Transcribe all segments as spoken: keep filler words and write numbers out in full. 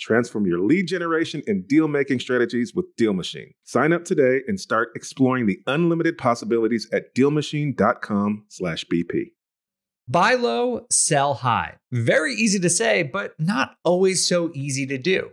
Transform your lead generation and deal-making strategies with Deal Machine. Sign up today and start exploring the unlimited possibilities at deal machine dot com slash B P. Buy low, sell high. Very easy to say, but not always so easy to do.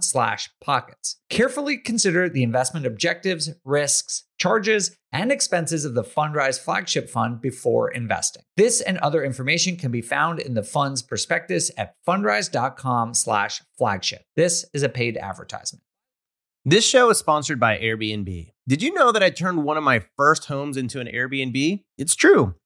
slash pockets. Carefully consider the investment objectives, risks, charges, and expenses of the Fundrise Flagship Fund before investing. This and other information can be found in the fund's prospectus at fundrise dot com slash flagship. This is a paid advertisement. This show is sponsored by Airbnb. Did you know that I turned one of my first homes into an Airbnb? It's true.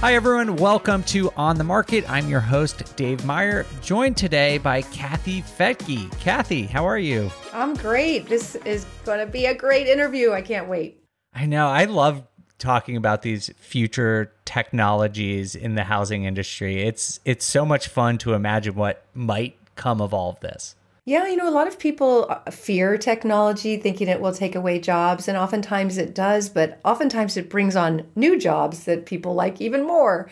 Hi, everyone. Welcome to On the Market. I'm your host, Dave Meyer, joined today by Kathy Fetke. Kathy, how are you? I'm great. This is going to be a great interview. I can't wait. I know. I love talking about these future technologies in the housing industry. It's it's so much fun to imagine what might come of all of this. Yeah, you know, a lot of people fear technology, thinking it will take away jobs, and oftentimes it does, but oftentimes it brings on new jobs that people like even more.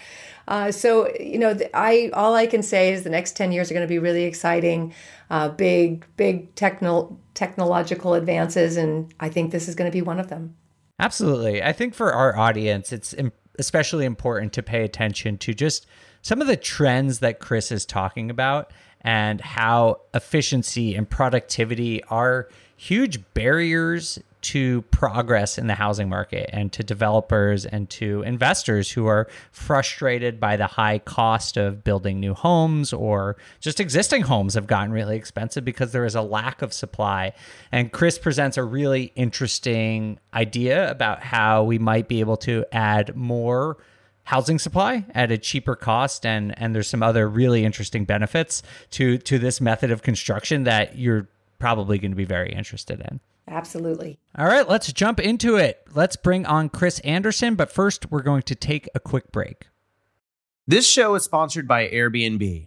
Uh, so, you know, the, I all I can say is the next ten years are going to be really exciting, uh, big, big techno- technological advances, and I think this is going to be one of them. Absolutely. I think for our audience, it's im- especially important to pay attention to just some of the trends that Chris is talking about, and how efficiency and productivity are huge barriers to progress in the housing market and to developers and to investors who are frustrated by the high cost of building new homes, or just existing homes have gotten really expensive because there is a lack of supply. And Chris presents a really interesting idea about how we might be able to add more housing supply at a cheaper cost, and and there's some other really interesting benefits to to this method of construction that you're probably going to be very interested in. Absolutely. All right, let's jump into it. Let's bring on Chris Anderson, but first we're going to take a quick break. This show is sponsored by Airbnb.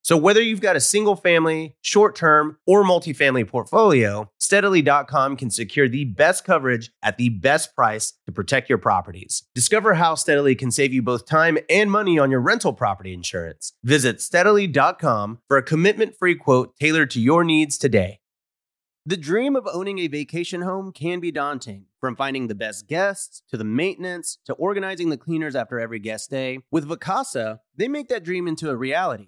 So whether you've got a single-family, short-term, or multifamily portfolio, Steadily dot com can secure the best coverage at the best price to protect your properties. Discover how Steadily can save you both time and money on your rental property insurance. Visit Steadily dot com for a commitment-free quote tailored to your needs today. The dream of owning a vacation home can be daunting. From finding the best guests, to the maintenance, to organizing the cleaners after every guest day, with Vacasa, they make that dream into a reality.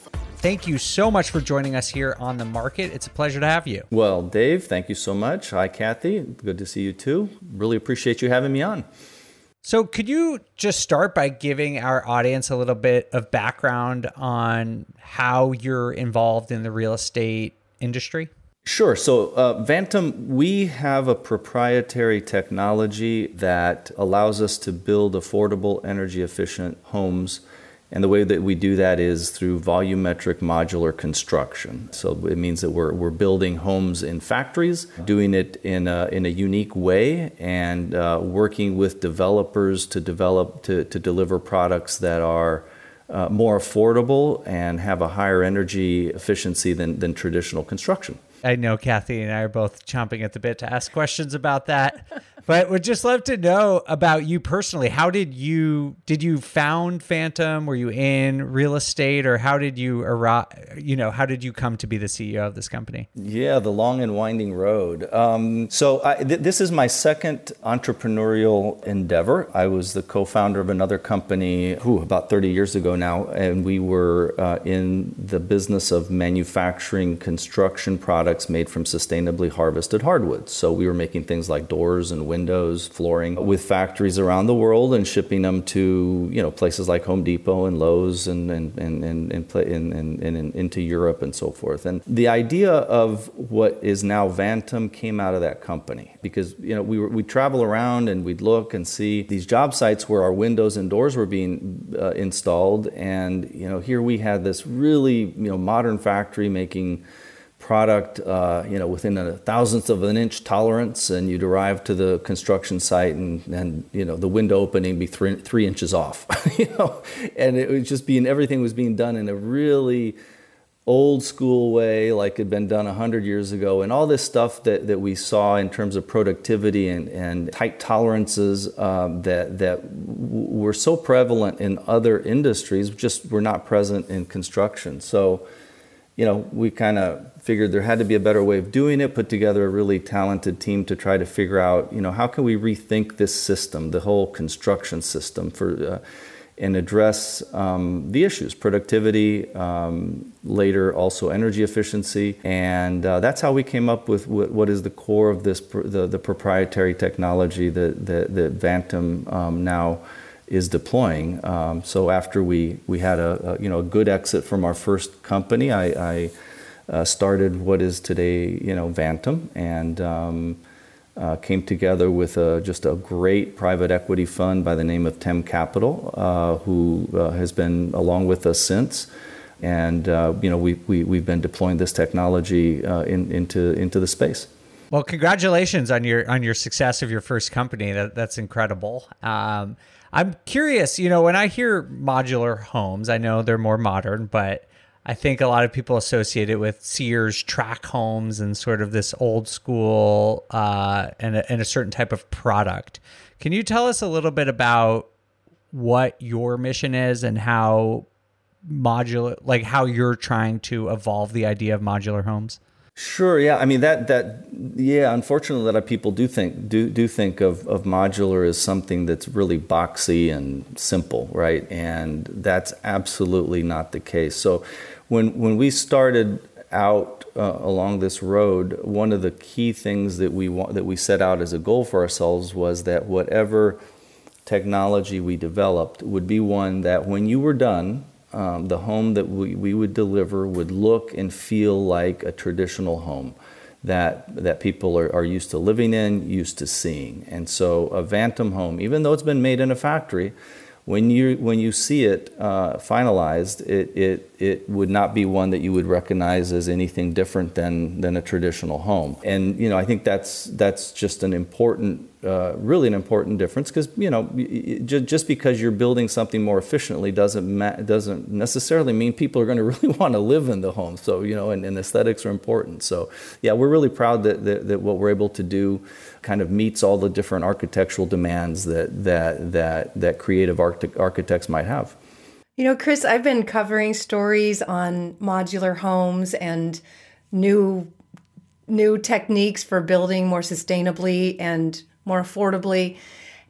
Thank you so much for joining us here on The Market. It's a pleasure to have you. Well, Dave, thank you so much. Hi, Kathy. Good to see you too. Really appreciate you having me on. So could you just start by giving our audience a little bit of background on how you're involved in the real estate industry? Sure. So uh, Vantem, we have a proprietary technology that allows us to build affordable, energy-efficient homes. And the way that we do that is through volumetric modular construction. So it means that we're we're building homes in factories, doing it in a, in a unique way, and uh, working with developers to develop to, to deliver products that are uh, more affordable and have a higher energy efficiency than than traditional construction. I know Kathy and I are both chomping at the bit to ask questions about that, but would just love to know about you personally. How did you, did you found Vantem? Were you in real estate, or how did you, you know, how did you come to be the C E O of this company? Yeah, the long and winding road. Um, so I, th- this is my second entrepreneurial endeavor. I was the co-founder of another company ooh, about thirty years ago now, and we were uh, in the business of manufacturing construction products made from sustainably harvested hardwoods. So we were making things like doors and windows, flooring, with factories around the world and shipping them to, you know, places like Home Depot and Lowe's and and and and, and, and, and, and, and into Europe and so forth. And the idea of what is now Vantem came out of that company, because, you know, we were, we'd travel around and we'd look and see these job sites where our windows and doors were being uh, installed, and, you know, here we had this really, you know, modern factory making product, uh, you know, within a thousandth of an inch tolerance, and you'd arrive to the construction site and, and you know, the window opening be three, three inches off, you know, and it was just being, everything was being done in a really old school way, like it had been done a hundred years ago. And all this stuff that, that we saw in terms of productivity and, and tight tolerances um, that, that were so prevalent in other industries just were not present in construction. So, you know, we kind of figured there had to be a better way of doing it, put together a really talented team to try to figure out, you know, how can we rethink this system, the whole construction system, for uh, and address um, the issues, productivity, um, later also energy efficiency. And uh, that's how we came up with what, what is the core of this, the, the proprietary technology that, that, that Vantem um, now is deploying. Um, so after we we had a, a you know a good exit from our first company, I, I uh, started what is today you know Vantem, and um, uh, came together with a, just a great private equity fund by the name of Tem Capital, uh, who uh, has been along with us since. And uh, you know, we, we we've been deploying this technology uh, in, into into the space. Well, congratulations on your on your success of your first company. That that's incredible. Um, I'm curious, you know, when I hear modular homes, I know they're more modern, but I think a lot of people associate it with Sears tract homes and sort of this old school uh, and a, and a certain type of product. Can you tell us a little bit about what your mission is and how modular, like how you're trying to evolve the idea of modular homes? Sure. Yeah. I mean, that, that, yeah, unfortunately, a lot of people do think, do, do think of, of modular as something that's really boxy and simple, right? And that's absolutely not the case. So when, when we started out uh, along this road, one of the key things that we want, that we set out as a goal for ourselves was that whatever technology we developed would be one that when you were done, Um, the home that we, we would deliver would look and feel like a traditional home that that people are, are used to living in, used to seeing. And so a Vantem home, even though it's been made in a factory, when you when you see it uh, finalized, it, it it would not be one that you would recognize as anything different than than a traditional home. And you know, I think that's that's just an important, uh, really an important difference, because you know, just just because you're building something more efficiently doesn't ma- doesn't necessarily mean people are going to really want to live in the home. So you know, and, and aesthetics are important. So yeah, we're really proud that, that that what we're able to do kind of meets all the different architectural demands that that that that creative architecture architects might have. You know, Chris, I've been covering stories on modular homes and new new techniques for building more sustainably and more affordably,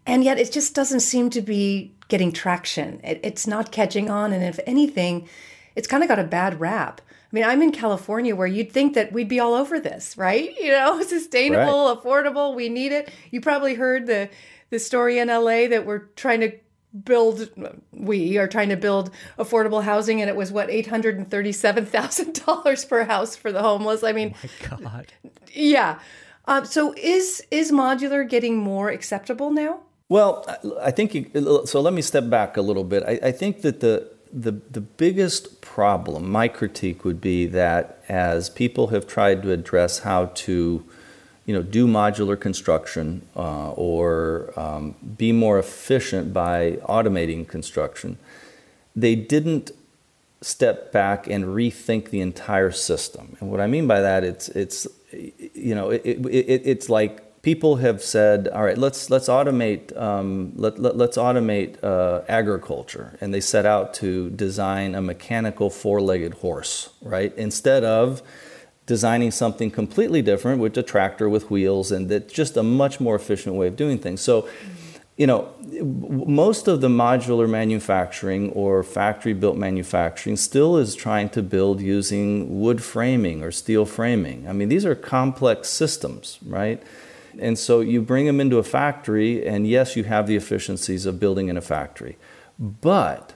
and yet it just doesn't seem to be getting traction. It, it's not catching on, and if anything, it's kind of got a bad rap. I mean, I'm in California where you'd think that we'd be all over this, right? You know, sustainable, right. Affordable, we need it. You probably heard the, the story in L A that we're trying to build, we are trying to build affordable housing, and it was what, eight hundred thirty-seven thousand dollars per house for the homeless. I mean, oh my God. Yeah. Um, so is is modular getting more acceptable now? Well, I think, you, so let me step back a little bit. I, I think that the, the, the biggest problem, my critique would be that as people have tried to address how to you know, do modular construction uh, or um, be more efficient by automating construction, they didn't step back and rethink the entire system. And what I mean by that, it's it's you know it, it, it it's like people have said, all right, let's let's automate um, let, let let's automate uh, agriculture, and they set out to design a mechanical four-legged horse, right? Instead of designing something completely different with a tractor with wheels, and that's just a much more efficient way of doing things. So, you know, most of the modular manufacturing or factory-built manufacturing still is trying to build using wood framing or steel framing. I mean, these are complex systems, right? And so you bring them into a factory, and yes, you have the efficiencies of building in a factory, but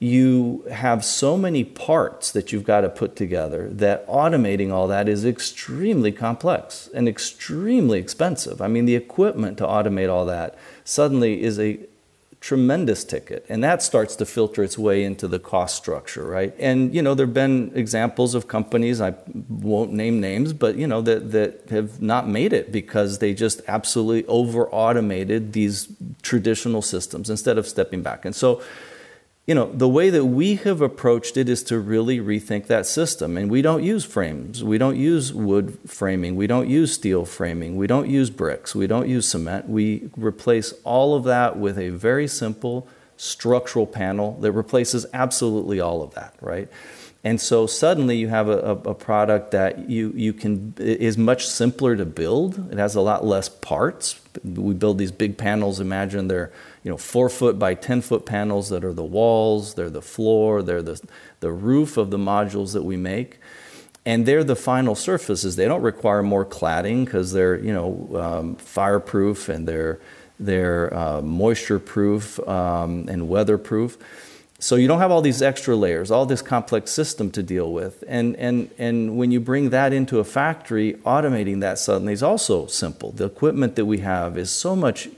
you have so many parts that you've got to put together that automating all that is extremely complex and extremely expensive. I mean, the equipment to automate all that suddenly is a tremendous ticket, and that starts to filter its way into the cost structure, right? And, you know, there have been examples of companies, I won't name names, but, you know, that, that have not made it because they just absolutely over-automated these traditional systems instead of stepping back. And so, you know, the way that we have approached it is to really rethink that system. And we don't use frames. We don't use wood framing. We don't use steel framing. We don't use bricks. We don't use cement. We replace all of that with a very simple structural panel that replaces absolutely all of that, right? And so suddenly you have a, a, a product that you, you can is much simpler to build. It has a lot less parts. We build these big panels. Imagine they're, you know, four foot by ten foot panels that are the walls, they're the floor, they're the the roof of the modules that we make, and they're the final surfaces. They don't require more cladding because they're, you know, um, fireproof, and they're they're uh, moisture proof um, and weatherproof. So you don't have all these extra layers, all this complex system to deal with. And and and when you bring that into a factory, automating that suddenly is also simple. The equipment that we have is so much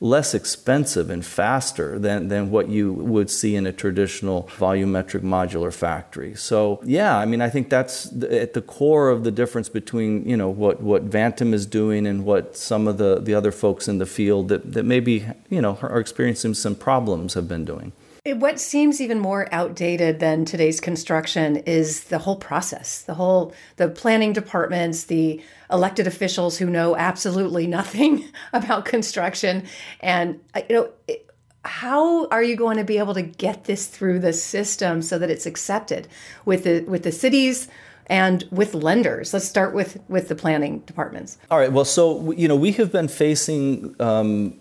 less expensive and faster than, than what you would see in a traditional volumetric modular factory. So yeah, I mean, I think that's the, at the core of the difference between, you know, what, what Vantem is doing and what some of the, the other folks in the field that, that maybe, you know, are experiencing some problems have been doing. What seems even more outdated than today's construction is the whole process, the whole, the planning departments, the elected officials who know absolutely nothing about construction. And, you know, how are you going to be able to get this through the system so that it's accepted with the, with the cities and with lenders? Let's start with, with the planning departments. All right. Well, so, you know, we have been facing um,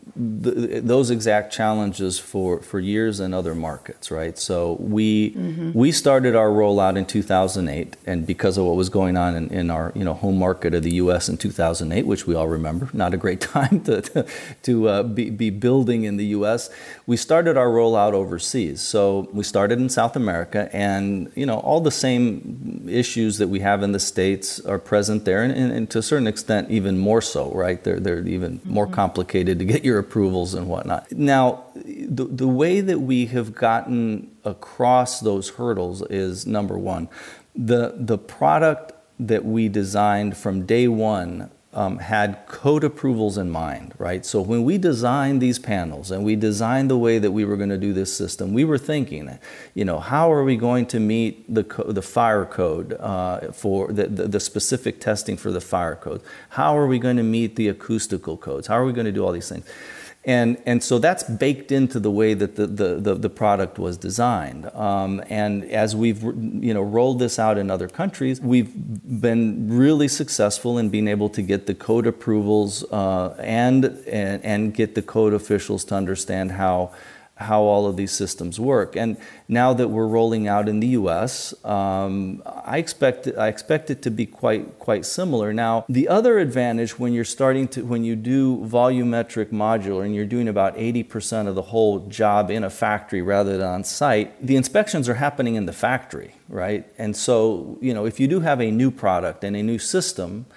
th- those exact challenges for, for years in other markets, right? So we mm-hmm. we started our rollout in two thousand eight, and because of what was going on in, in our, you know, home market of the U S in two thousand eight, which we all remember, not a great time to to, to uh, be, be building in the U S, we started our rollout overseas. So we started in South America, and, you know, all the same issues that we have in the States are present there, and, and, and to a certain extent even more so, right? They're they're even mm-hmm. more complicated to get your approvals and whatnot. Now, the the way that we have gotten across those hurdles is, number one, the the product that we designed from day one um, had code approvals in mind, right? So when we designed these panels and we designed the way that we were going to do this system, we were thinking, you know, how are we going to meet the co- the fire code uh, for the, the, the specific testing for the fire code? How are we going to meet the acoustical codes? How are we going to do all these things? And and so that's baked into the way that the the, the, the product was designed. Um, and as we've, you know, rolled this out in other countries, we've been really successful in being able to get the code approvals uh, and, and and get the code officials to understand how how all of these systems work. And now that we're rolling out in the U S, um, I expect I expect it to be quite quite similar. Now, the other advantage when you're starting to when you do volumetric modular and you're doing about eighty percent of the whole job in a factory rather than on site, the inspections are happening in the factory, right? And so, you know, if you do have a new product and a new system,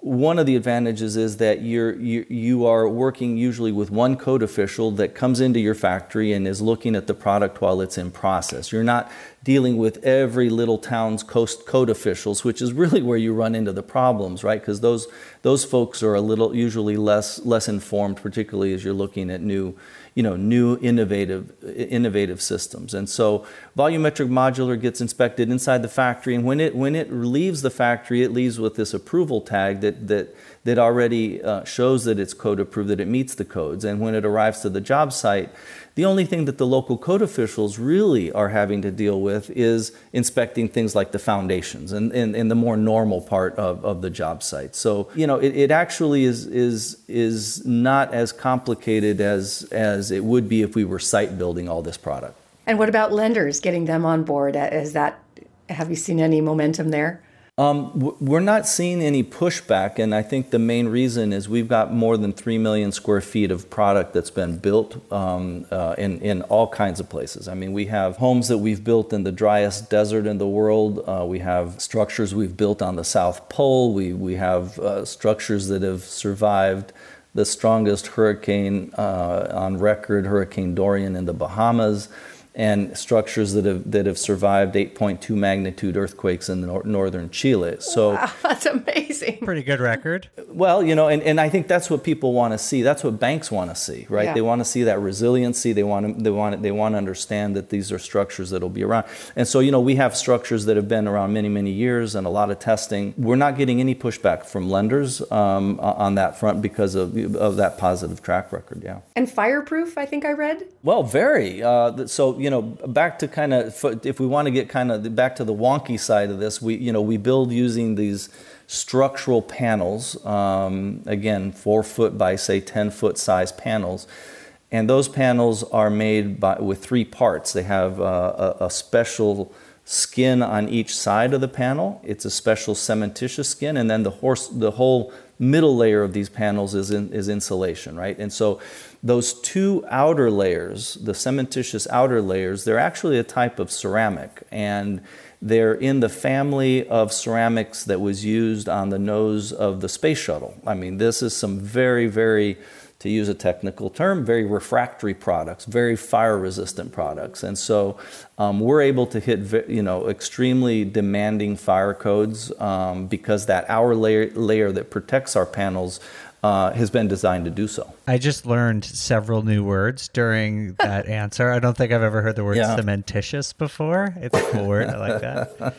one of the advantages is that you're, you you are working usually with one code official that comes into your factory and is looking at the product while it's in process. You're not dealing with every little town's coast code officials, which is really where you run into the problems, right? Because those those folks are a little usually less less informed, particularly as you're looking at new, you know, new innovative innovative systems. And so volumetric modular gets inspected inside the factory, and when it when it leaves the factory, it leaves with this approval tag that that that already uh, shows that it's code approved, that it meets the codes. And when it arrives to the job site, the only thing that the local code officials really are having to deal with is inspecting things like the foundations and, and, and the more normal part of, of the job site. So, you know, it, it actually is is is not as complicated as as it would be if we were site building all this product. And what about lenders, getting them on board? Is that, have you seen any momentum there? Um, we're not seeing any pushback, and I think the main reason is we've got more than three million square feet of product that's been built um, uh, in, in all kinds of places. I mean, we have homes that we've built in the driest desert in the world. Uh, we have structures we've built on the South Pole. We, we have uh, structures that have survived the strongest hurricane uh, on record, Hurricane Dorian in the Bahamas, and structures that have that have survived eight point two magnitude earthquakes in the nor- northern Chile. So wow, that's amazing. Pretty good record. Well, you know, and, and I think that's what people want to see. That's what banks want to see, right? Yeah. They want to see that resiliency. They want to, they want they want to understand that these are structures that'll be around. And so, you know, we have structures that have been around many many years and a lot of testing. We're not getting any pushback from lenders um, on that front because of of that positive track record. Yeah. And fireproof, I think I read. Well, very. Uh, so you. You know, back to kind of, if we want to get kind of back to the wonky side of this, we, you know, we build using these structural panels, um, again, four foot by say ten foot size panels. And those panels are made by, with three parts. They have uh, a, a special skin on each side of the panel. It's a special cementitious skin. And then the horse, the whole middle layer of these panels is in, is insulation, right? And so those two outer layers, the cementitious outer layers, they're actually a type of ceramic, and they're in the family of ceramics that was used on the nose of the space shuttle. I mean, this is some very, very to use a technical term, very refractory products, very fire-resistant products. And so um, we're able to hit, you know, extremely demanding fire codes um, because that outer layer, layer that protects our panels Uh, has been designed to do so. I just learned several new words during that answer. I don't think I've ever heard the word yeah. cementitious before. It's a cool word. I like that.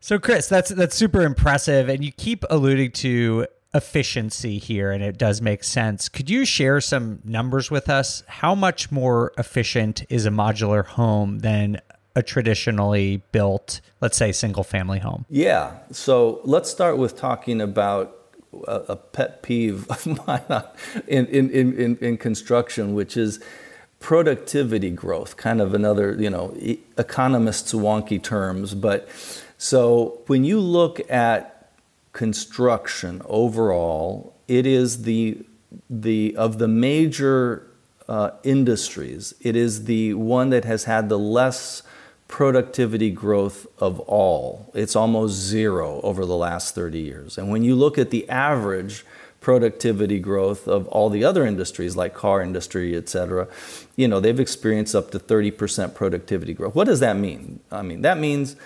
So, Chris, that's that's super impressive. And you keep alluding to efficiency here, and it does make sense. Could you share some numbers with us? How much more efficient is a modular home than a traditionally built, let's say, single-family home? Yeah. So let's start with talking about a pet peeve of mine in, in, in, in construction, which is productivity growth, kind of another, you know, economists' wonky terms. But so when you look at construction overall, it is the, the of the major uh, industries, it is the one that has had the less productivity growth of all. It's almost zero over the last thirty years. And when you look at the average productivity growth of all the other industries like car industry, et cetera, you know, they've experienced up to thirty percent productivity growth. What does that mean? I mean, that means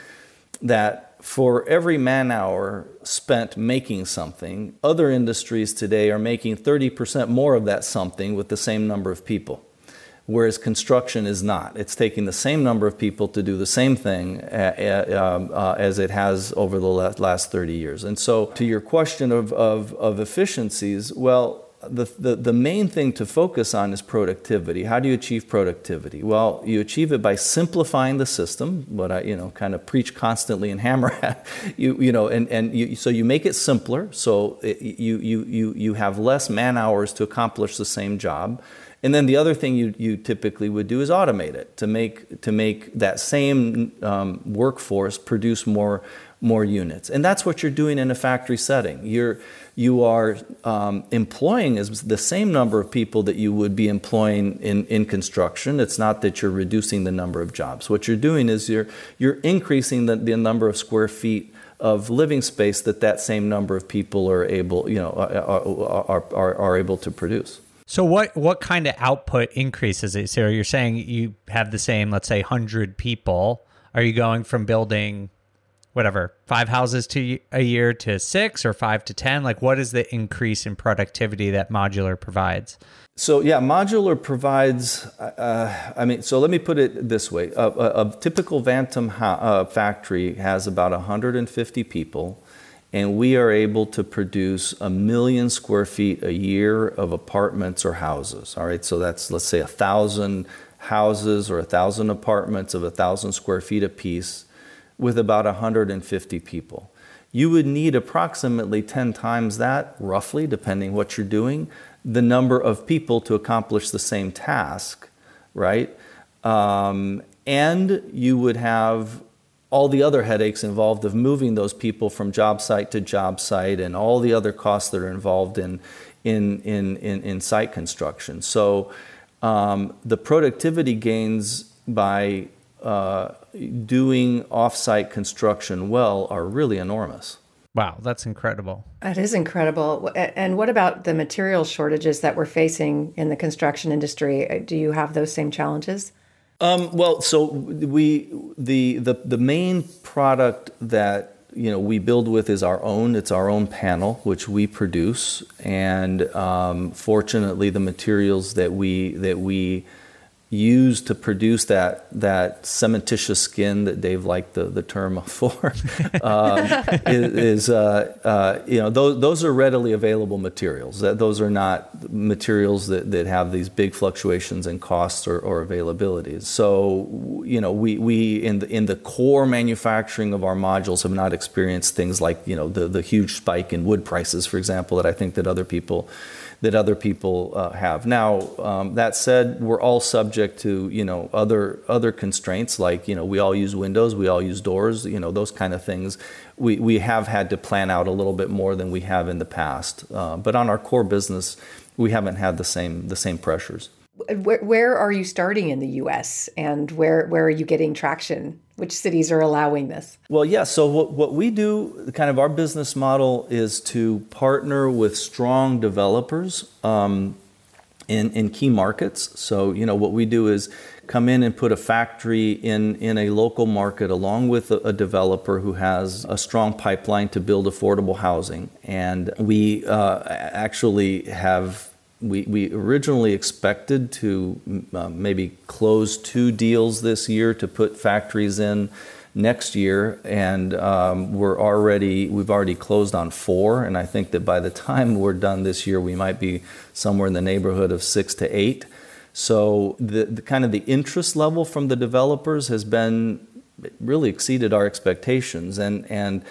that for every man hour spent making something, other industries today are making thirty percent more of that something with the same number of people. Whereas construction is not. It's taking the same number of people to do the same thing as it has over the last thirty years. And so to your question of, of, of efficiencies, well, the, the, the main thing to focus on is productivity. How do you achieve productivity? Well, you achieve it by simplifying the system, what I, you know, kind of preach constantly and hammer at, you, you know, and, and you, so you make it simpler. So it, you, you, you, you have less man hours to accomplish the same job. And then the other thing you, you typically would do is automate it to make to make that same um, workforce produce more more units. And that's what you're doing in a factory setting. You're you are um, employing as the same number of people that you would be employing in, in construction. It's not that you're reducing the number of jobs. What you're doing is you're you're increasing the, the number of square feet of living space that that same number of people are able you know are are, are, are able to produce. So what, what kind of output increases it? So you're saying you have the same, let's say, one hundred people. Are you going from building, whatever, five houses to a year to six or five to ten? Like, what is the increase in productivity that modular provides? So, yeah, modular provides, uh, I mean, so let me put it this way. A, a, a typical Vantem ha- uh, factory has about one hundred fifty people. And we are able to produce a million square feet a year of apartments or houses. All right, so that's, let's say, a thousand houses or a thousand apartments of a thousand square feet apiece with about one hundred fifty people. You would need approximately ten times that, roughly, depending what you're doing, the number of people to accomplish the same task, right? Um, and you would have all the other headaches involved of moving those people from job site to job site and all the other costs that are involved in in in in, in site construction. So um, the productivity gains by uh, doing off-site construction well are really enormous. Wow, that's incredible. That is incredible. And what about the material shortages that we're facing in the construction industry? Do you have those same challenges? Um, well, so we the, the the main product that you know we build with is our own. It's our own panel, which we produce, and um, fortunately, the materials that we that we use to produce that that cementitious skin that Dave liked the, the term for um, is, is uh, uh, you know those those are readily available materials. That those are not materials that, that have these big fluctuations in costs or, or availabilities. So you know we we in the in the core manufacturing of our modules have not experienced things like you know the the huge spike in wood prices, for example, that I think that other people. that other people uh, have. Now, um, that said, we're all subject to, you know, other other constraints like, you know, we all use windows, we all use doors, you know, those kind of things. We we have had to plan out a little bit more than we have in the past. Uh, but on our core business, we haven't had the same the same pressures. Where, where are you starting in the U S and where, where are you getting traction? Which cities are allowing this? Well, yeah, so what, what we do, kind of our business model is to partner with strong developers um, in, in key markets. So, you know, what we do is come in and put a factory in, in a local market along with a, a developer who has a strong pipeline to build affordable housing. And we uh, actually have, we, we originally expected to uh, maybe close two deals this year to put factories in next year, and um, we're already we've already closed on four, and I think that by the time we're done this year, we might be somewhere in the neighborhood of six to eight. So the, the kind of the interest level from the developers has been really exceeded our expectations, and and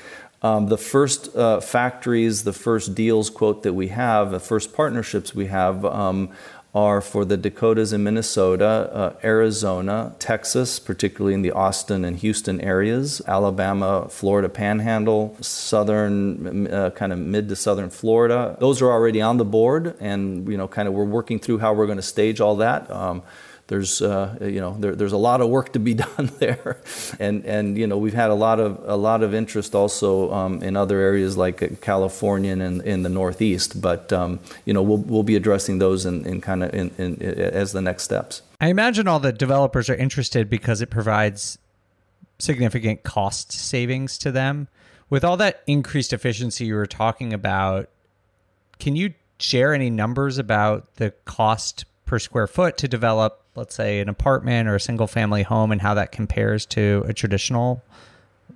um, the first uh, factories, the first deals, quote, that we have, the first partnerships we have. Um, are for the Dakotas and Minnesota, uh, Arizona, Texas, particularly in the Austin and Houston areas, Alabama, Florida Panhandle, southern, uh, kind of mid to southern Florida. Those are already on the board, and, you know, kind of we're working through how we're going to stage all that. Um, there's, uh, you know, there, there's a lot of work to be done there, and and you know, we've had a lot of a lot of interest also um, in other areas like California and in the Northeast. But um, you know, we'll we'll be addressing those in, in kind of in, in, in as the next steps. I imagine all the developers are interested because it provides significant cost savings to them. With all that increased efficiency you were talking about, can you share any numbers about the cost per square foot to develop, let's say, an apartment or a single family home, and how that compares to a traditional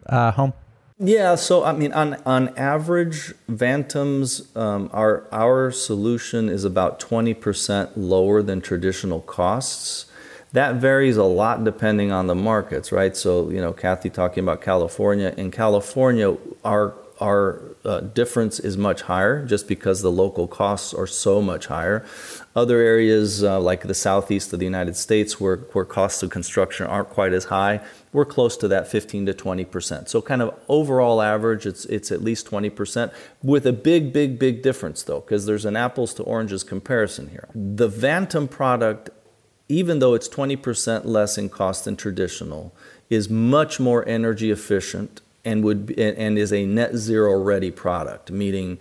uh, home? Yeah, so I mean, on on average, Vantem's um, our our solution is about twenty percent lower than traditional costs. That varies a lot depending on the markets, right? So, you know, Kathy talking about California. In California, our Our uh, difference is much higher just because the local costs are so much higher. Other areas uh, like the southeast of the United States where, where costs of construction aren't quite as high, we're close to that fifteen to twenty percent. So kind of overall average, it's it's at least twenty percent with a big, big, big difference though, because there's an apples to oranges comparison here. The Vantem product, even though it's twenty percent less in cost than traditional, is much more energy efficient and would and is a net zero ready product, meaning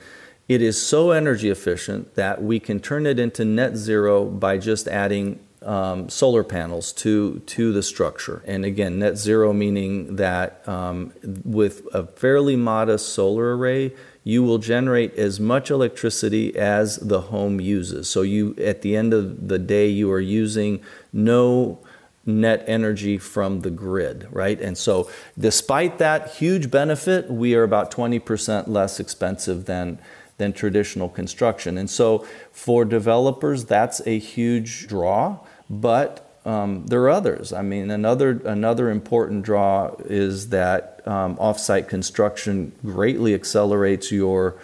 it is so energy efficient that we can turn it into net zero by just adding um, solar panels to to the structure. And again, net zero meaning that um, with a fairly modest solar array, you will generate as much electricity as the home uses. So you, at the end of the day, you are using no net energy from the grid, right? And so despite that huge benefit, we are about twenty percent less expensive than than traditional construction. And so for developers, that's a huge draw, but um, there are others. I mean, another another important draw is that um, offsite construction greatly accelerates your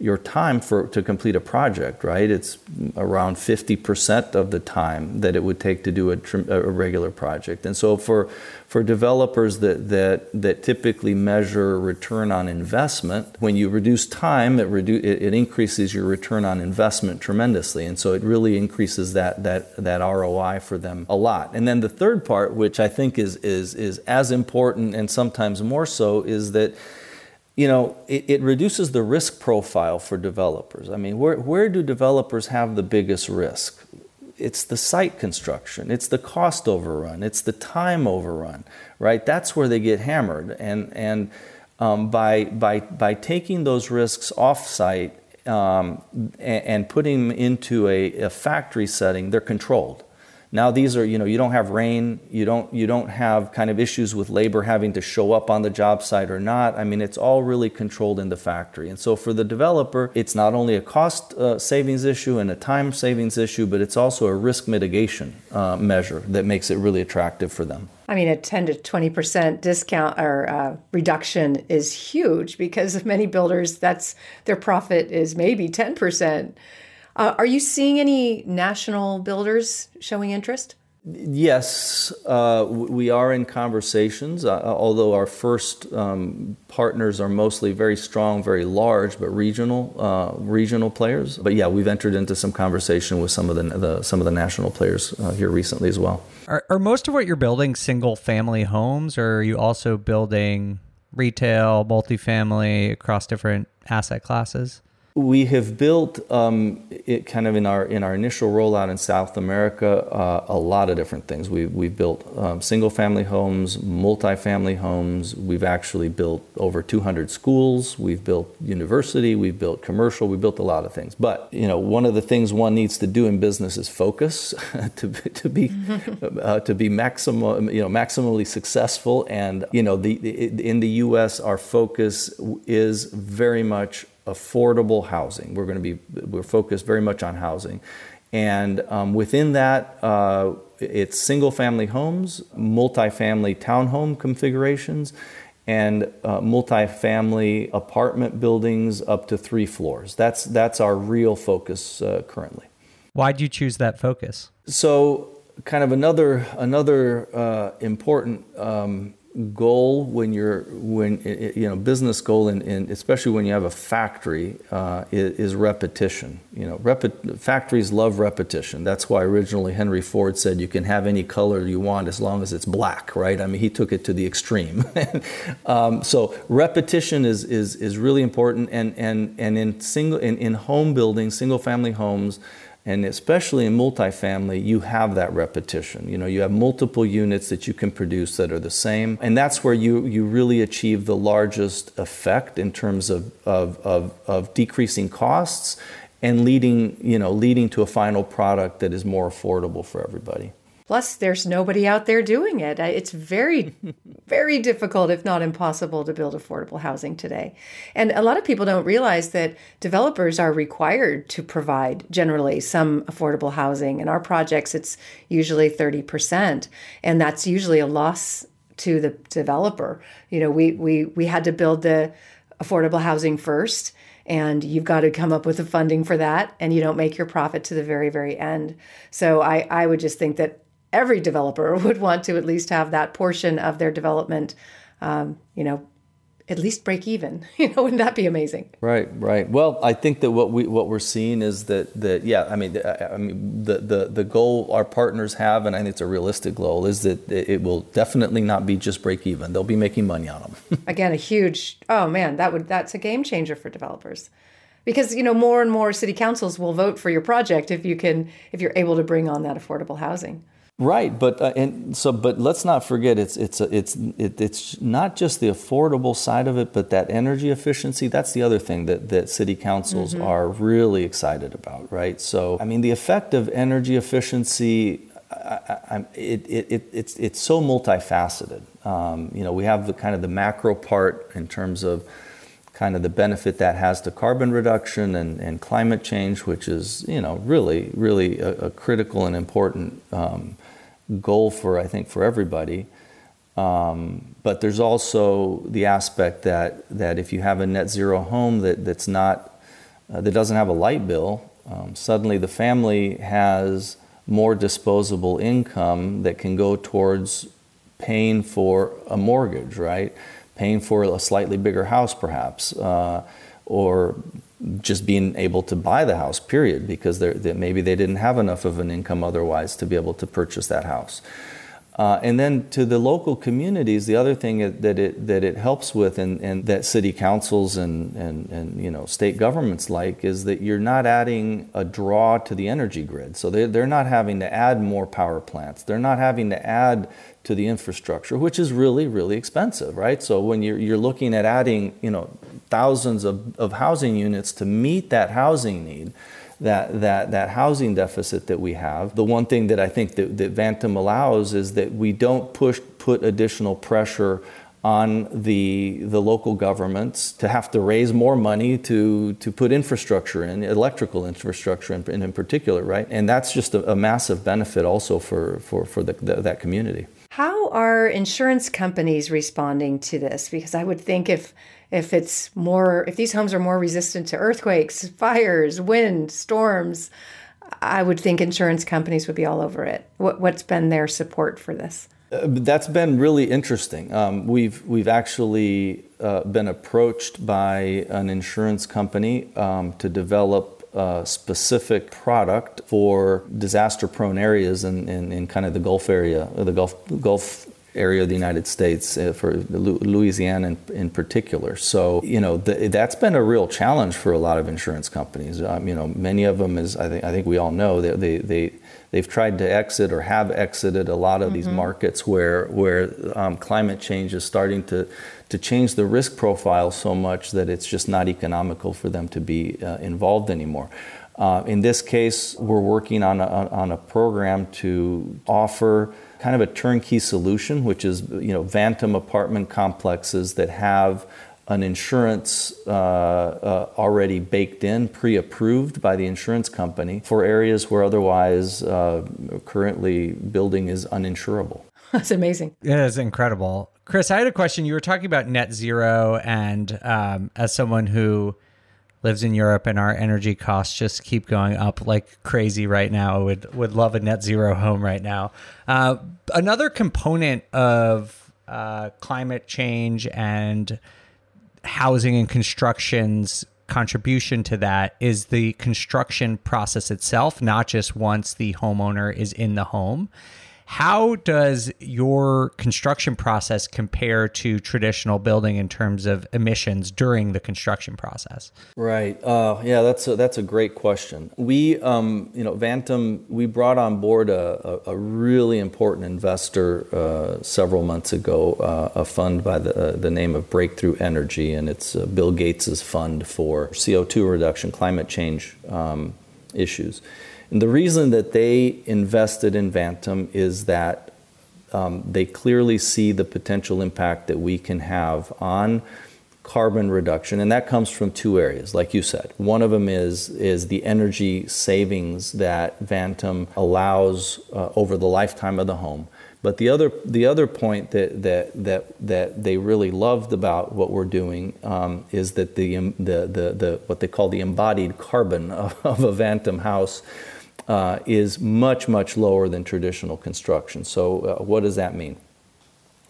your time for to complete a project, right? It's around fifty percent of the time that it would take to do a, a regular project. And so for for developers that that that typically measure return on investment, when you reduce time, it redu- it, it increases your return on investment tremendously. And so it really increases that that that R O I for them a lot. And then the third part, which I think is is is as important and sometimes more so, is that you know, it, it reduces the risk profile for developers. I mean, where where do developers have the biggest risk? It's the site construction, it's the cost overrun, it's the time overrun, right? That's where they get hammered. And and um, by by by taking those risks off-site um, and, and putting them into a, a factory setting, they're controlled. Now these are, you know, you don't have rain, you don't you don't have kind of issues with labor having to show up on the job site or not. I mean, it's all really controlled in the factory. And so for the developer, it's not only a cost uh, savings issue and a time savings issue, but it's also a risk mitigation uh, measure that makes it really attractive for them. I mean, a ten to twenty percent discount or uh, reduction is huge because many builders, that's their profit is maybe ten percent. Uh, are you seeing any national builders showing interest? Yes, uh, we are in conversations, uh, although our first um, partners are mostly very strong, very large, but regional uh, regional players. But yeah, we've entered into some conversation with some of the, the some of the national players uh, here recently as well. Are, are most of what you're building single family homes, or are you also building retail, multifamily across different asset classes? we have built um, it kind of in our in our initial rollout in South America uh, a lot of different things. We've we've built um, single family homes, multi-family homes. We've actually built over two hundred schools. We've built university. We've built commercial. We built a lot of things. But you know, one of the things one needs to do in business is focus to to be uh, to be maximum you know maximally successful. And you know the in the U S our focus is very much affordable housing. We're going to be we're focused very much on housing, and um, within that, uh, it's single-family homes, multi-family townhome configurations, and uh, multi-family apartment buildings up to three floors. That's that's our real focus uh, currently. Why'd you choose that focus? So, kind of another another uh, important Um, goal when you're when you know business goal and, and especially when you have a factory uh, is, is repetition. You know, repet- factories love repetition. That's why originally Henry Ford said you can have any color you want as long as it's black, right? I mean, he took it to the extreme. um, so repetition is is is really important. And and and in single in, in home building, single family homes. And especially in multifamily, you have that repetition. You know, you have multiple units that you can produce that are the same. And that's where you, you really achieve the largest effect in terms of, of, of, of decreasing costs and leading, you know, leading to a final product that is more affordable for everybody. Plus, there's nobody out there doing it. It's very, very difficult, if not impossible, to build affordable housing today. And a lot of people don't realize that developers are required to provide generally some affordable housing. In our projects, it's usually thirty percent, and that's usually a loss to the developer. You know, we we we had to build the affordable housing first, and you've got to come up with the funding for that, and you don't make your profit to the very, very end. So I, I would just think that every developer would want to at least have that portion of their development, um, you know, at least break even. You know, wouldn't that be amazing? Right, right. Well, I think that what we what we're seeing is that that yeah, I mean, I, I mean the, the the goal our partners have, and I think it's a realistic goal, is that it will definitely not be just break even. They'll be making money on them. Again, a huge oh man, that would that's a game changer for developers. Because, you know, more and more city councils will vote for your project if you can if you're able to bring on that affordable housing. Right, but uh, and so, but let's not forget it's it's a, it's it, it's not just the affordable side of it, but that energy efficiency. That's the other thing that, that city councils mm-hmm. are really excited about, right? So, I mean, the effect of energy efficiency, I, I, it, it it it's it's so multifaceted. Um, you know, we have the kind of the macro part in terms of kind of the benefit that has to carbon reduction and, and climate change, which is, you know, really, really a, a critical and important um, goal for, I think, for everybody. Um, but there's also the aspect that that if you have a net zero home that, that's not, uh, that doesn't have a light bill, um, suddenly the family has more disposable income that can go towards paying for a mortgage, right? Paying for a slightly bigger house, perhaps, uh, or just being able to buy the house, period, because they're, they, maybe they didn't have enough of an income otherwise to be able to purchase that house. Uh, and then to the local communities, the other thing that it that it helps with, and, and that city councils and, and and you know state governments like, is that you're not adding a draw to the energy grid. So they they're not having to add more power plants. They're not having to add to the infrastructure, which is really really expensive, right? So when you're you're looking at adding you know thousands of, of housing units to meet that housing need. That, that that housing deficit that we have. The one thing that I think that, that Vantem allows is that we don't push put additional pressure on the the local governments to have to raise more money to to put infrastructure in, electrical infrastructure in, in, in particular, right? And that's just a, a massive benefit also for, for, for the, the, that community. How are insurance companies responding to this? Because I would think if If it's more, if these homes are more resistant to earthquakes, fires, wind, storms, I would think insurance companies would be all over it. What, what's been their support for this? Uh, that's been really interesting. Um, we've we've actually uh, been approached by an insurance company um, to develop a specific product for disaster-prone areas in, in, in kind of the Gulf area, or the Gulf Gulf area of the United States, uh, for Louisiana in, in particular. So, you know, the, that's been a real challenge for a lot of insurance companies. Um, you know, many of them, is I think I think we all know, that they, they, they they've tried to exit or have exited a lot of mm-hmm. these markets where where um, climate change is starting to to change the risk profile so much that it's just not economical for them to be uh, involved anymore. Uh, in this case, we're working on a, on a program to offer kind of a turnkey solution, which is, you know, Vantem apartment complexes that have an insurance uh, uh, already baked in, pre-approved by the insurance company for areas where otherwise uh, currently building is uninsurable. That's amazing. It is incredible. Chris, I had a question. You were talking about net zero, and um, as someone who lives in Europe and our energy costs just keep going up like crazy right now, would would love a net zero home right now. Uh, another component of uh, climate change and housing and construction's contribution to that is the construction process itself, not just once the homeowner is in the home. How does your construction process compare to traditional building in terms of emissions during the construction process? Right. Uh, yeah, that's a, that's a great question. We, um, you know, Vantem, we brought on board a, a, a really important investor uh, several months ago, uh, a fund by the uh, the name of Breakthrough Energy, and it's uh, Bill Gates's fund for C O two reduction, climate change um, issues. And the reason that they invested in Vantem is that um, they clearly see the potential impact that we can have on carbon reduction. And that comes from two areas, like you said. One of them is, is the energy savings that Vantem allows uh, over the lifetime of the home. But the other the other point that that that, that they really loved about what we're doing um, is that the, the the the what they call the embodied carbon of, of a Vantem house uh, is much much lower than traditional construction. So uh, what does that mean?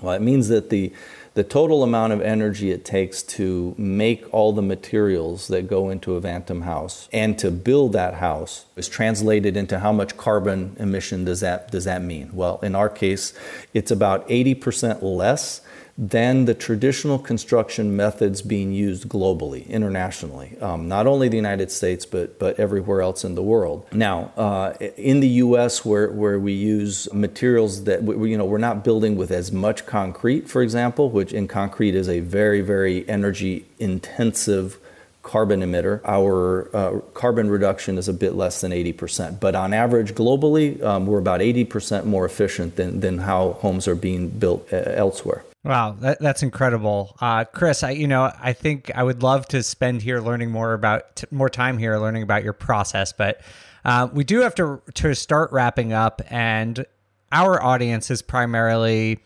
Well, it means that the the total amount of energy it takes to make all the materials that go into a Vantem house and to build that house is translated into how much carbon emission does that does that mean? Well, in our case, it's about eighty percent less than the traditional construction methods being used globally, internationally, um, not only the United States, but but everywhere else in the world. Now, uh, in the U S, where where we use materials that, we, you know, we're not building with as much concrete, for example, which in concrete is a very, very energy intensive carbon emitter, our uh, carbon reduction is a bit less than eighty percent. But on average globally, um, we're about eighty percent more efficient than, than how homes are being built uh, elsewhere. Wow, that, that's incredible. Uh, Chris, I, you know, I think I would love to spend here learning more about, t- more time here learning about your process, but uh, we do have to, to start wrapping up, and our audience is primarily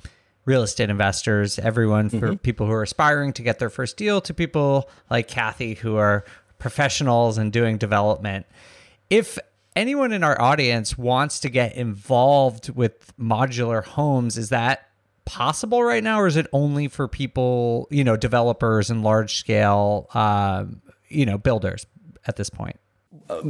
real estate investors, everyone for mm-hmm. people who are aspiring to get their first deal to people like Kathy who are professionals and doing development. If anyone in our audience wants to get involved with modular homes, is that possible right now, or is it only for people, you know, developers and large scale, um, you know, builders at this point?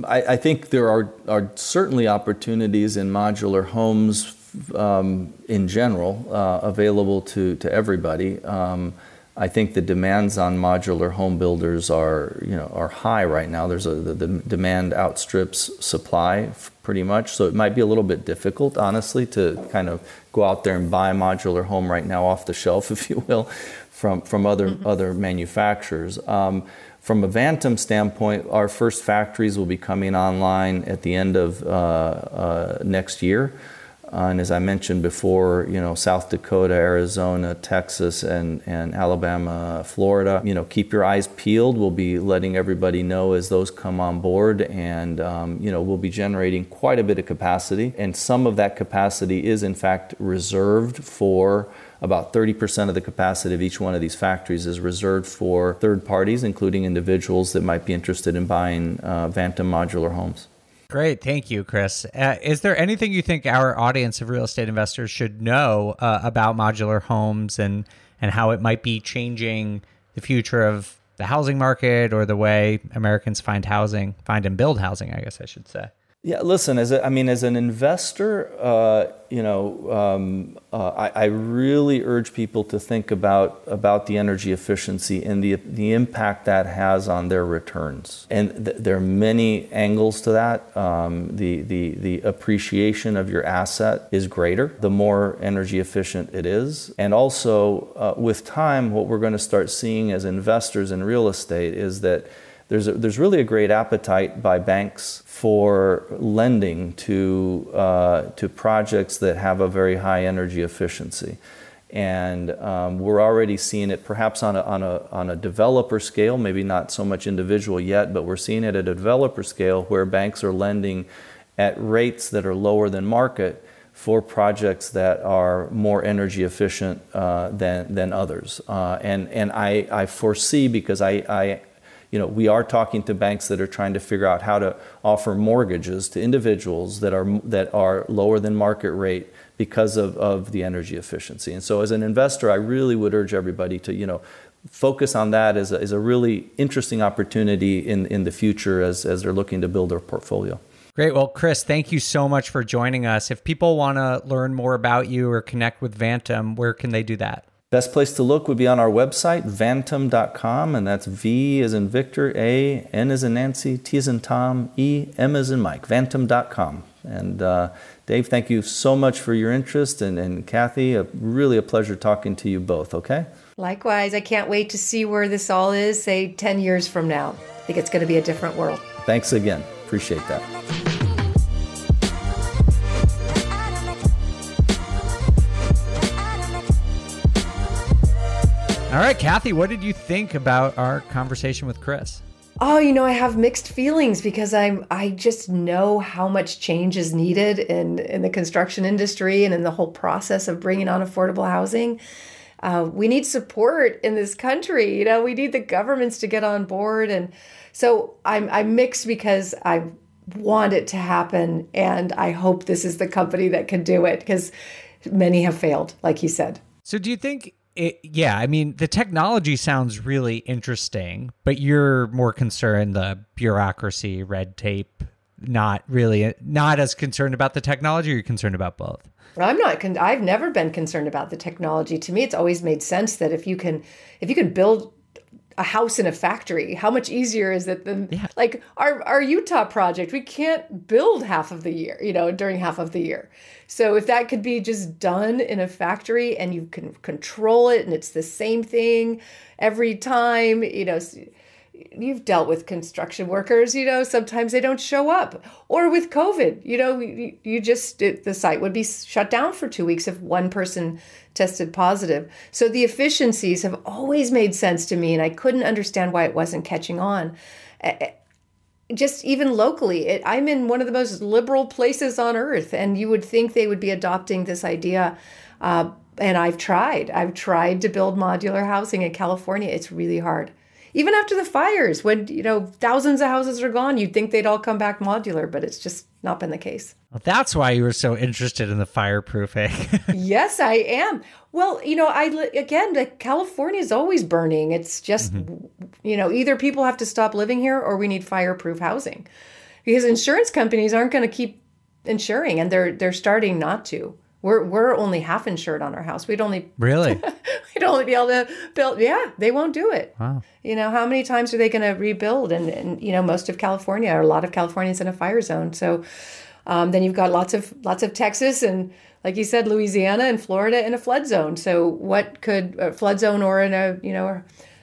I, I think there are, are certainly opportunities in modular homes Um, in general, uh, available to, to everybody. Um, I think the demands on modular home builders are, you know, are high right now. There's a, the, the demand outstrips supply pretty much. So it might be a little bit difficult, honestly, to kind of go out there and buy a modular home right now off the shelf, if you will, from, from other, mm-hmm. other manufacturers. Um, From a Vantem standpoint, our first factories will be coming online at the end of uh, uh, next year. Uh, and as I mentioned before, you know, South Dakota, Arizona, Texas, and, and Alabama, Florida, you know, keep your eyes peeled. We'll be letting everybody know as those come on board, and, um, you know, we'll be generating quite a bit of capacity. And some of that capacity is, in fact, reserved for about thirty percent of the capacity of each one of these factories is reserved for third parties, including individuals that might be interested in buying uh, Vantem modular homes. Great. Thank you, Chris. Uh, is there anything you think our audience of real estate investors should know uh, about modular homes and, and how it might be changing the future of the housing market or the way Americans find housing, find and build housing, I guess I should say? Yeah, listen, as a, I mean, as an investor, uh, you know, um, uh, I, I really urge people to think about about the energy efficiency and the the impact that has on their returns. And th- there are many angles to that. Um, the the the appreciation of your asset is greater the more energy efficient it is. And also, uh, with time, what we're going to start seeing as investors in real estate is that there's a, there's really a great appetite by banks for lending to uh, to projects that have a very high energy efficiency, and um, we're already seeing it perhaps on a on a on a developer scale, maybe not so much individual yet, but we're seeing it at a developer scale where banks are lending at rates that are lower than market for projects that are more energy efficient uh, than than others, uh, and and I I foresee because I I. You know, we are talking to banks that are trying to figure out how to offer mortgages to individuals that are that are lower than market rate because of, of the energy efficiency. And so as an investor, I really would urge everybody to, you know, focus on that as a, as a really interesting opportunity in, in the future as, as they're looking to build their portfolio. Great. Well, Chris, thank you so much for joining us. If people want to learn more about you or connect with Vantem, where can they do that? Best place to look would be on our website, vantem dot com, and that's V as in Victor, A, N as in Nancy, T as in Tom, E, M as in Mike, vantem dot com. And uh, Dave, thank you so much for your interest, and, and Kathy, a, really a pleasure talking to you both, okay? Likewise, I can't wait to see where this all is, say, ten years from now. I think it's going to be a different world. Thanks again. Appreciate that. All right, Kathy, what did you think about our conversation with Chris? Oh, you know, I have mixed feelings because I'm I just know how much change is needed in, in the construction industry and in the whole process of bringing on affordable housing. Uh, we need support in this country. You know, we need the governments to get on board. And so I'm, I'm mixed because I want it to happen. And I hope this is the company that can do it because many have failed, like he said. So do you think... It, yeah, I mean, the technology sounds really interesting, but you're more concerned the bureaucracy, red tape, not really, not as concerned about the technology, or you're concerned about both? Well, I'm not, con- I've never been concerned about the technology. To me, it's always made sense that if you can, if you can build a house in a factory, how much easier is it than, yeah. like our, our Utah project, we can't build half of the year, you know, during half of the year. So if that could be just done in a factory and you can control it and it's the same thing every time, you know, you've dealt with construction workers, you know, sometimes they don't show up, or with COVID, you know, you, you just, it, the site would be shut down for two weeks if one person tested positive. So the efficiencies have always made sense to me, and I couldn't understand why it wasn't catching on. Just even locally, it, I'm in one of the most liberal places on earth, and you would think they would be adopting this idea. Uh, and I've tried, I've tried to build modular housing in California. It's really hard. Even after the fires, when, you know, thousands of houses are gone, you'd think they'd all come back modular, but it's just not been the case. Well, that's why you were so interested in the fireproofing. Yes, I am. Well, you know, I, again, like, California is always burning. It's just, mm-hmm. you know, either people have to stop living here or we need fireproof housing because insurance companies aren't going to keep insuring, and they're they're starting not to. We're we're only half insured on our house. We'd only really we'd only be able to build. Yeah, they won't do it. Wow. You know, how many times are they going to rebuild? And, and you know, most of California or a lot of Californians in a fire zone. So um, then you've got lots of lots of Texas and, like you said, Louisiana and Florida in a flood zone. So what could a flood zone or in a you know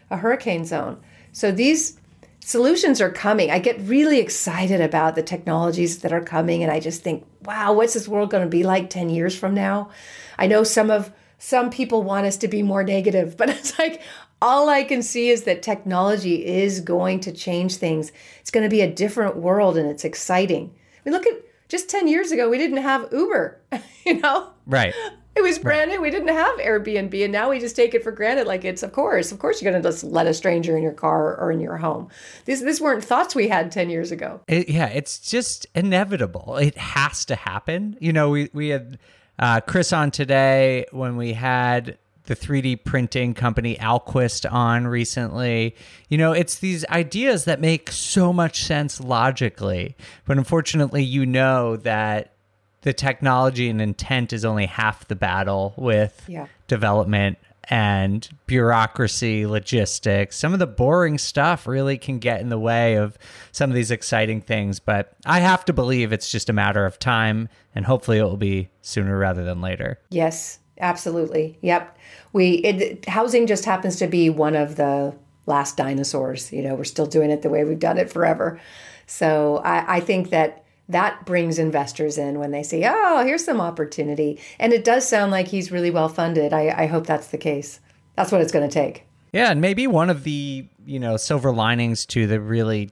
a hurricane zone? So these solutions are coming. I get really excited about the technologies that are coming, and I just think, wow, what's this world going to be like ten years from now? I know some of some people want us to be more negative, but it's like all I can see is that technology is going to change things. It's going to be a different world, and it's exciting. I mean, look at just ten years ago, we didn't have Uber, you know? Right. It was brand new. We didn't have Airbnb, and now we just take it for granted. Like it's, of course, of course, you're going to just let a stranger in your car or in your home. These, these weren't thoughts we had ten years ago. It, yeah, it's just inevitable. It has to happen. You know, we, we had uh, Chris on today when we had the three D printing company Alquist on recently. You know, it's these ideas that make so much sense logically, but unfortunately, you know that the technology and intent is only half the battle with yeah. development and bureaucracy, logistics. Some of the boring stuff really can get in the way of some of these exciting things, but I have to believe it's just a matter of time, and hopefully it will be sooner rather than later. Yes, absolutely. Yep. We it, housing just happens to be one of the last dinosaurs. You know, we're still doing it the way we've done it forever. So I, I think that that brings investors in when they say, oh, here's some opportunity. And it does sound like he's really well funded. I, I hope that's the case. That's what it's going to take. Yeah. And maybe one of the, you know, silver linings to the really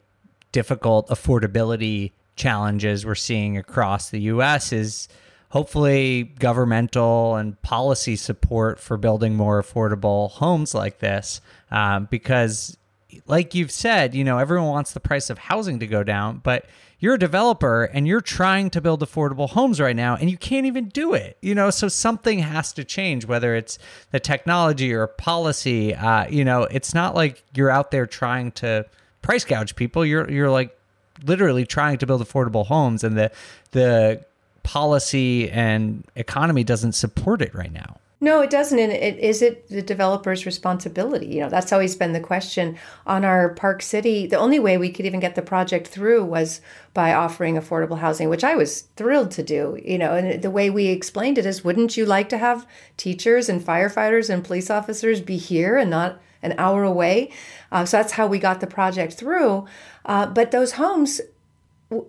difficult affordability challenges we're seeing across the U S is hopefully governmental and policy support for building more affordable homes like this. Um, because like you've said, you know, everyone wants the price of housing to go down, but you're a developer and you're trying to build affordable homes right now and you can't even do it, you know, so something has to change, whether it's the technology or policy. Uh, you know, it's not like you're out there trying to price gouge people. You're, you're like literally trying to build affordable homes, and the, the policy and economy doesn't support it right now. No, it doesn't. And it, is it the developer's responsibility? You know, that's always been the question on our Park City. The only way we could even get the project through was by offering affordable housing, which I was thrilled to do. You know, and the way we explained it is, wouldn't you like to have teachers and firefighters and police officers be here and not an hour away? Uh, so that's how we got the project through. Uh, but those homes,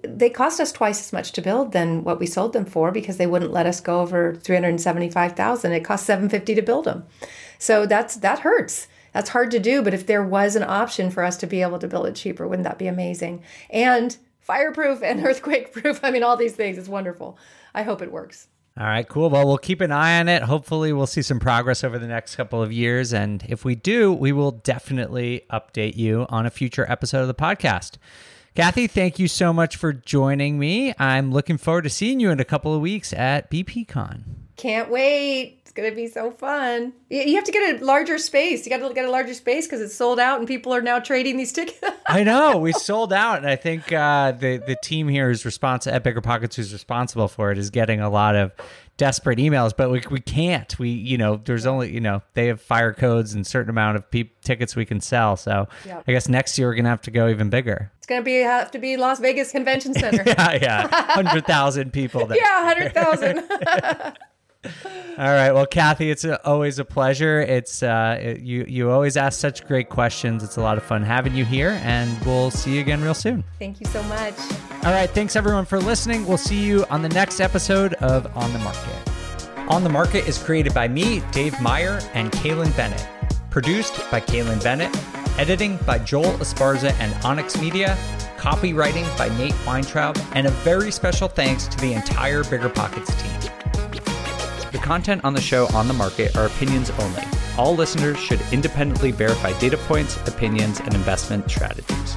they cost us twice as much to build than what we sold them for, because they wouldn't let us go over three hundred seventy-five thousand dollars. It cost seven hundred fifty dollars to build them. So that's, that hurts. That's hard to do. But if there was an option for us to be able to build it cheaper, wouldn't that be amazing? And fireproof and earthquake proof. I mean, all these things. It's wonderful. I hope it works. All right, cool. Well, we'll keep an eye on it. Hopefully we'll see some progress over the next couple of years. And if we do, we will definitely update you on a future episode of the podcast. Kathy, thank you so much for joining me. I'm looking forward to seeing you in a couple of weeks at B P Con. Can't wait. It's going to be so fun. You have to get a larger space. You got to get a larger space because it's sold out and people are now trading these tickets. I know. We sold out. And I think uh, the, the team here who's responsible at BiggerPockets, who's responsible for it, is getting a lot of desperate emails, but we we can't. We, you know, there's only, you know, they have fire codes and certain amount of pe- tickets we can sell. So yep. I guess next year we're going to have to go even bigger. It's going to be have to be Las Vegas Convention Center. yeah, yeah. one hundred thousand people there. Yeah, one hundred thousand. All right. Well, Kathy, it's a, always a pleasure. It's uh, it, you, you always ask such great questions. It's a lot of fun having you here, and we'll see you again real soon. Thank you so much. All right. Thanks, everyone, for listening. We'll see you on the next episode of On the Market. On the Market is created by me, Dave Meyer, and Kaylin Bennett. Produced by Kaylin Bennett. Editing by Joel Esparza and Onyx Media. Copywriting by Nate Weintraub. And a very special thanks to the entire BiggerPockets team. The content on the show On the Market are opinions only. All listeners should independently verify data points, opinions, and investment strategies.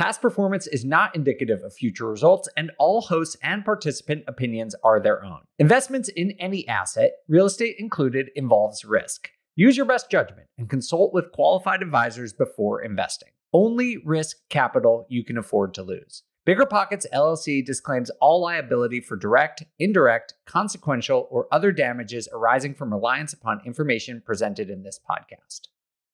Past performance is not indicative of future results, and all hosts and participant opinions are their own. Investments in any asset, real estate included, involves risk. Use your best judgment and consult with qualified advisors before investing. Only risk capital you can afford to lose. BiggerPockets L L C disclaims all liability for direct, indirect, consequential, or other damages arising from reliance upon information presented in this podcast.